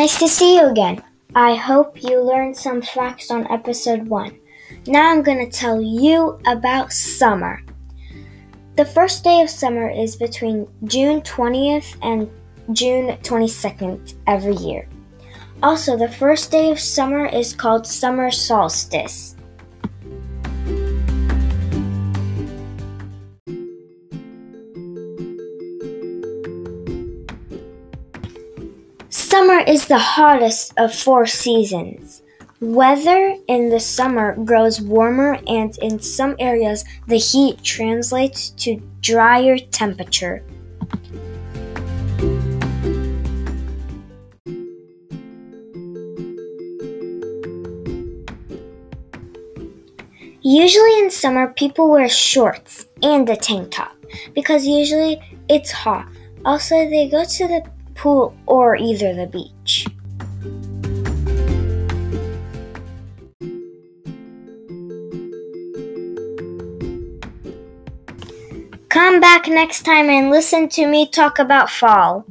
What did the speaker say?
Nice to see you again. I hope you learned some facts on episode 1. Now I'm going to tell you about summer. The first day of summer is between June 20th and June 22nd every year. Also, the first day of summer is called summer solstice. Summer is the hottest of 4 seasons. Weather in the summer grows warmer, and in some areas the heat translates to drier temperature. Usually in summer, people wear shorts and a tank top because usually it's hot. Also, they go to the pool or either the beach. Come back next time and listen to me talk about fall.